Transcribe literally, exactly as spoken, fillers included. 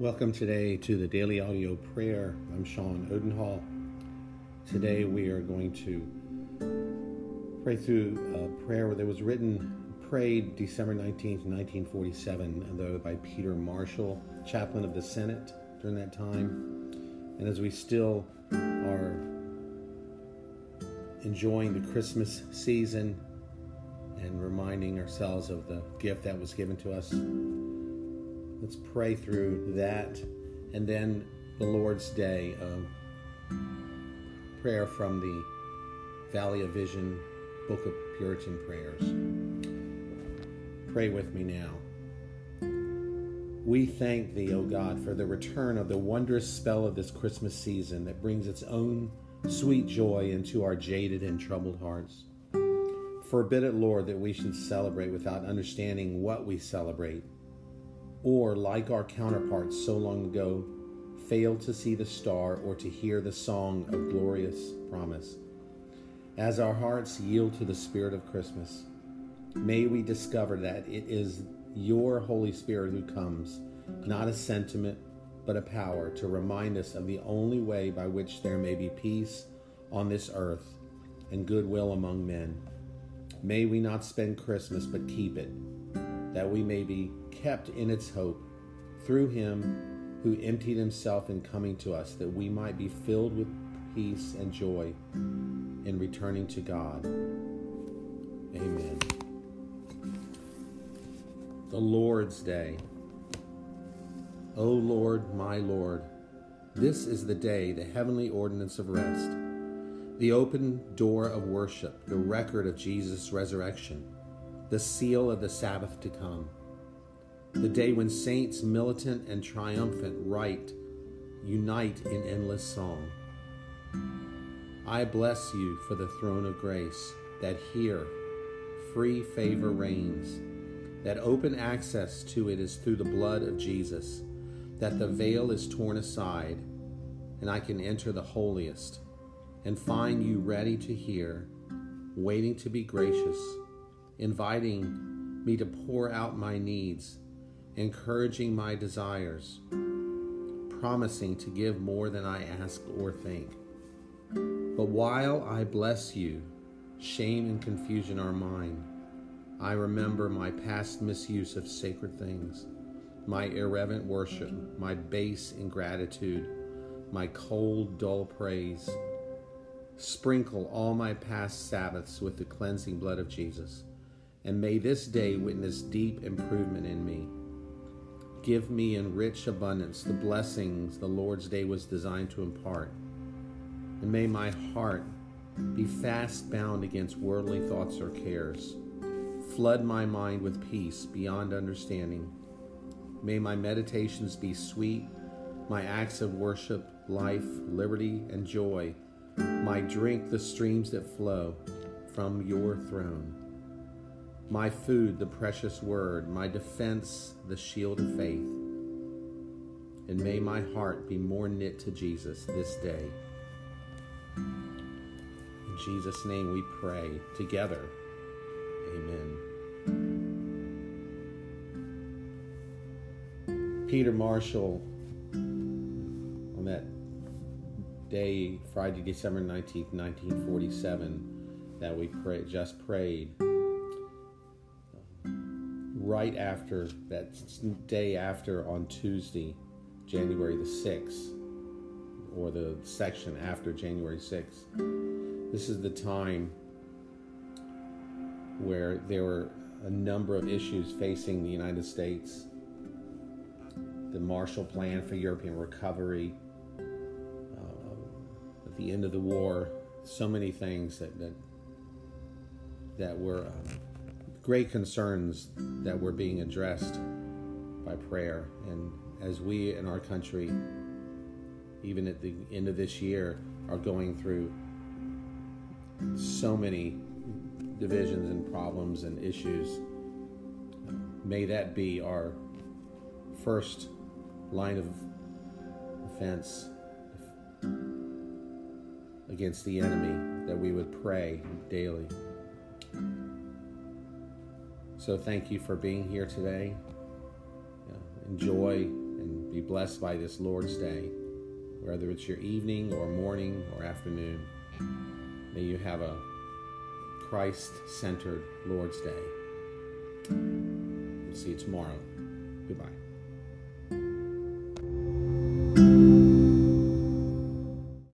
Welcome today to the Daily Audio Prayer. I'm Sean Odenhall. Today we are going to pray through a prayer that was written, prayed December nineteenth, nineteen forty-seven, though by Peter Marshall, chaplain of the Senate during that time. And as we still are enjoying the Christmas season and reminding ourselves of the gift that was given to us, let's pray through that, and then the Lord's Day um, prayer from the Valley of Vision Book of Puritan Prayers. Pray with me now. We thank Thee, O God, for the return of the wondrous spell of this Christmas season that brings its own sweet joy into our jaded and troubled hearts. Forbid it, Lord, that we should celebrate without understanding what we celebrate, or, like our counterparts so long ago, fail to see the star or to hear the song of glorious promise. As our hearts yield to the spirit of Christmas, may we discover that it is your Holy Spirit who comes, not a sentiment, but a power to remind us of the only way by which there may be peace on this earth and goodwill among men. May we not spend Christmas, but keep it, that we may be kept in its hope through him who emptied himself in coming to us, that we might be filled with peace and joy in returning to God. Amen. The Lord's Day. O Lord, my Lord, this is the day, the heavenly ordinance of rest, the open door of worship, the record of Jesus' resurrection, the seal of the Sabbath to come, the day when saints militant and triumphant right unite in endless song. I bless you for the throne of grace, that here free favor reigns, that open access to it is through the blood of Jesus, that the veil is torn aside, and I can enter the holiest and find you ready to hear, waiting to be gracious, inviting me to pour out my needs, encouraging my desires, promising to give more than I ask or think. But while I bless you, shame and confusion are mine. I remember my past misuse of sacred things, my irreverent worship, my base ingratitude, my cold, dull praise. Sprinkle all my past Sabbaths with the cleansing blood of Jesus, and may this day witness deep improvement in me. Give me in rich abundance the blessings the Lord's Day was designed to impart, and may my heart be fast bound against worldly thoughts or cares. Flood my mind with peace beyond understanding. May my meditations be sweet, my acts of worship, life, liberty, and joy. My drink the streams that flow from your throne. My food, the precious word, my defense, the shield of faith. And may my heart be more knit to Jesus this day. In Jesus' name we pray together. Amen. Peter Marshall, on that day, Friday, December nineteenth, nineteen forty-seven, that we pray, just prayed, right after that day after on Tuesday, January the sixth, or the section after January sixth. This is the time where there were a number of issues facing the United States. The Marshall Plan for European recovery, uh, at the end of the war, so many things that that, that were... Uh, great concerns that were being addressed by prayer. And as we in our country, even at the end of this year, are going through so many divisions and problems and issues, may that be our first line of defense against the enemy, that we would pray daily. So thank you for being here today. Enjoy and Be blessed by this Lord's Day, whether it's your evening or morning or afternoon. May you have a Christ-centered Lord's Day. We'll see you tomorrow. Goodbye.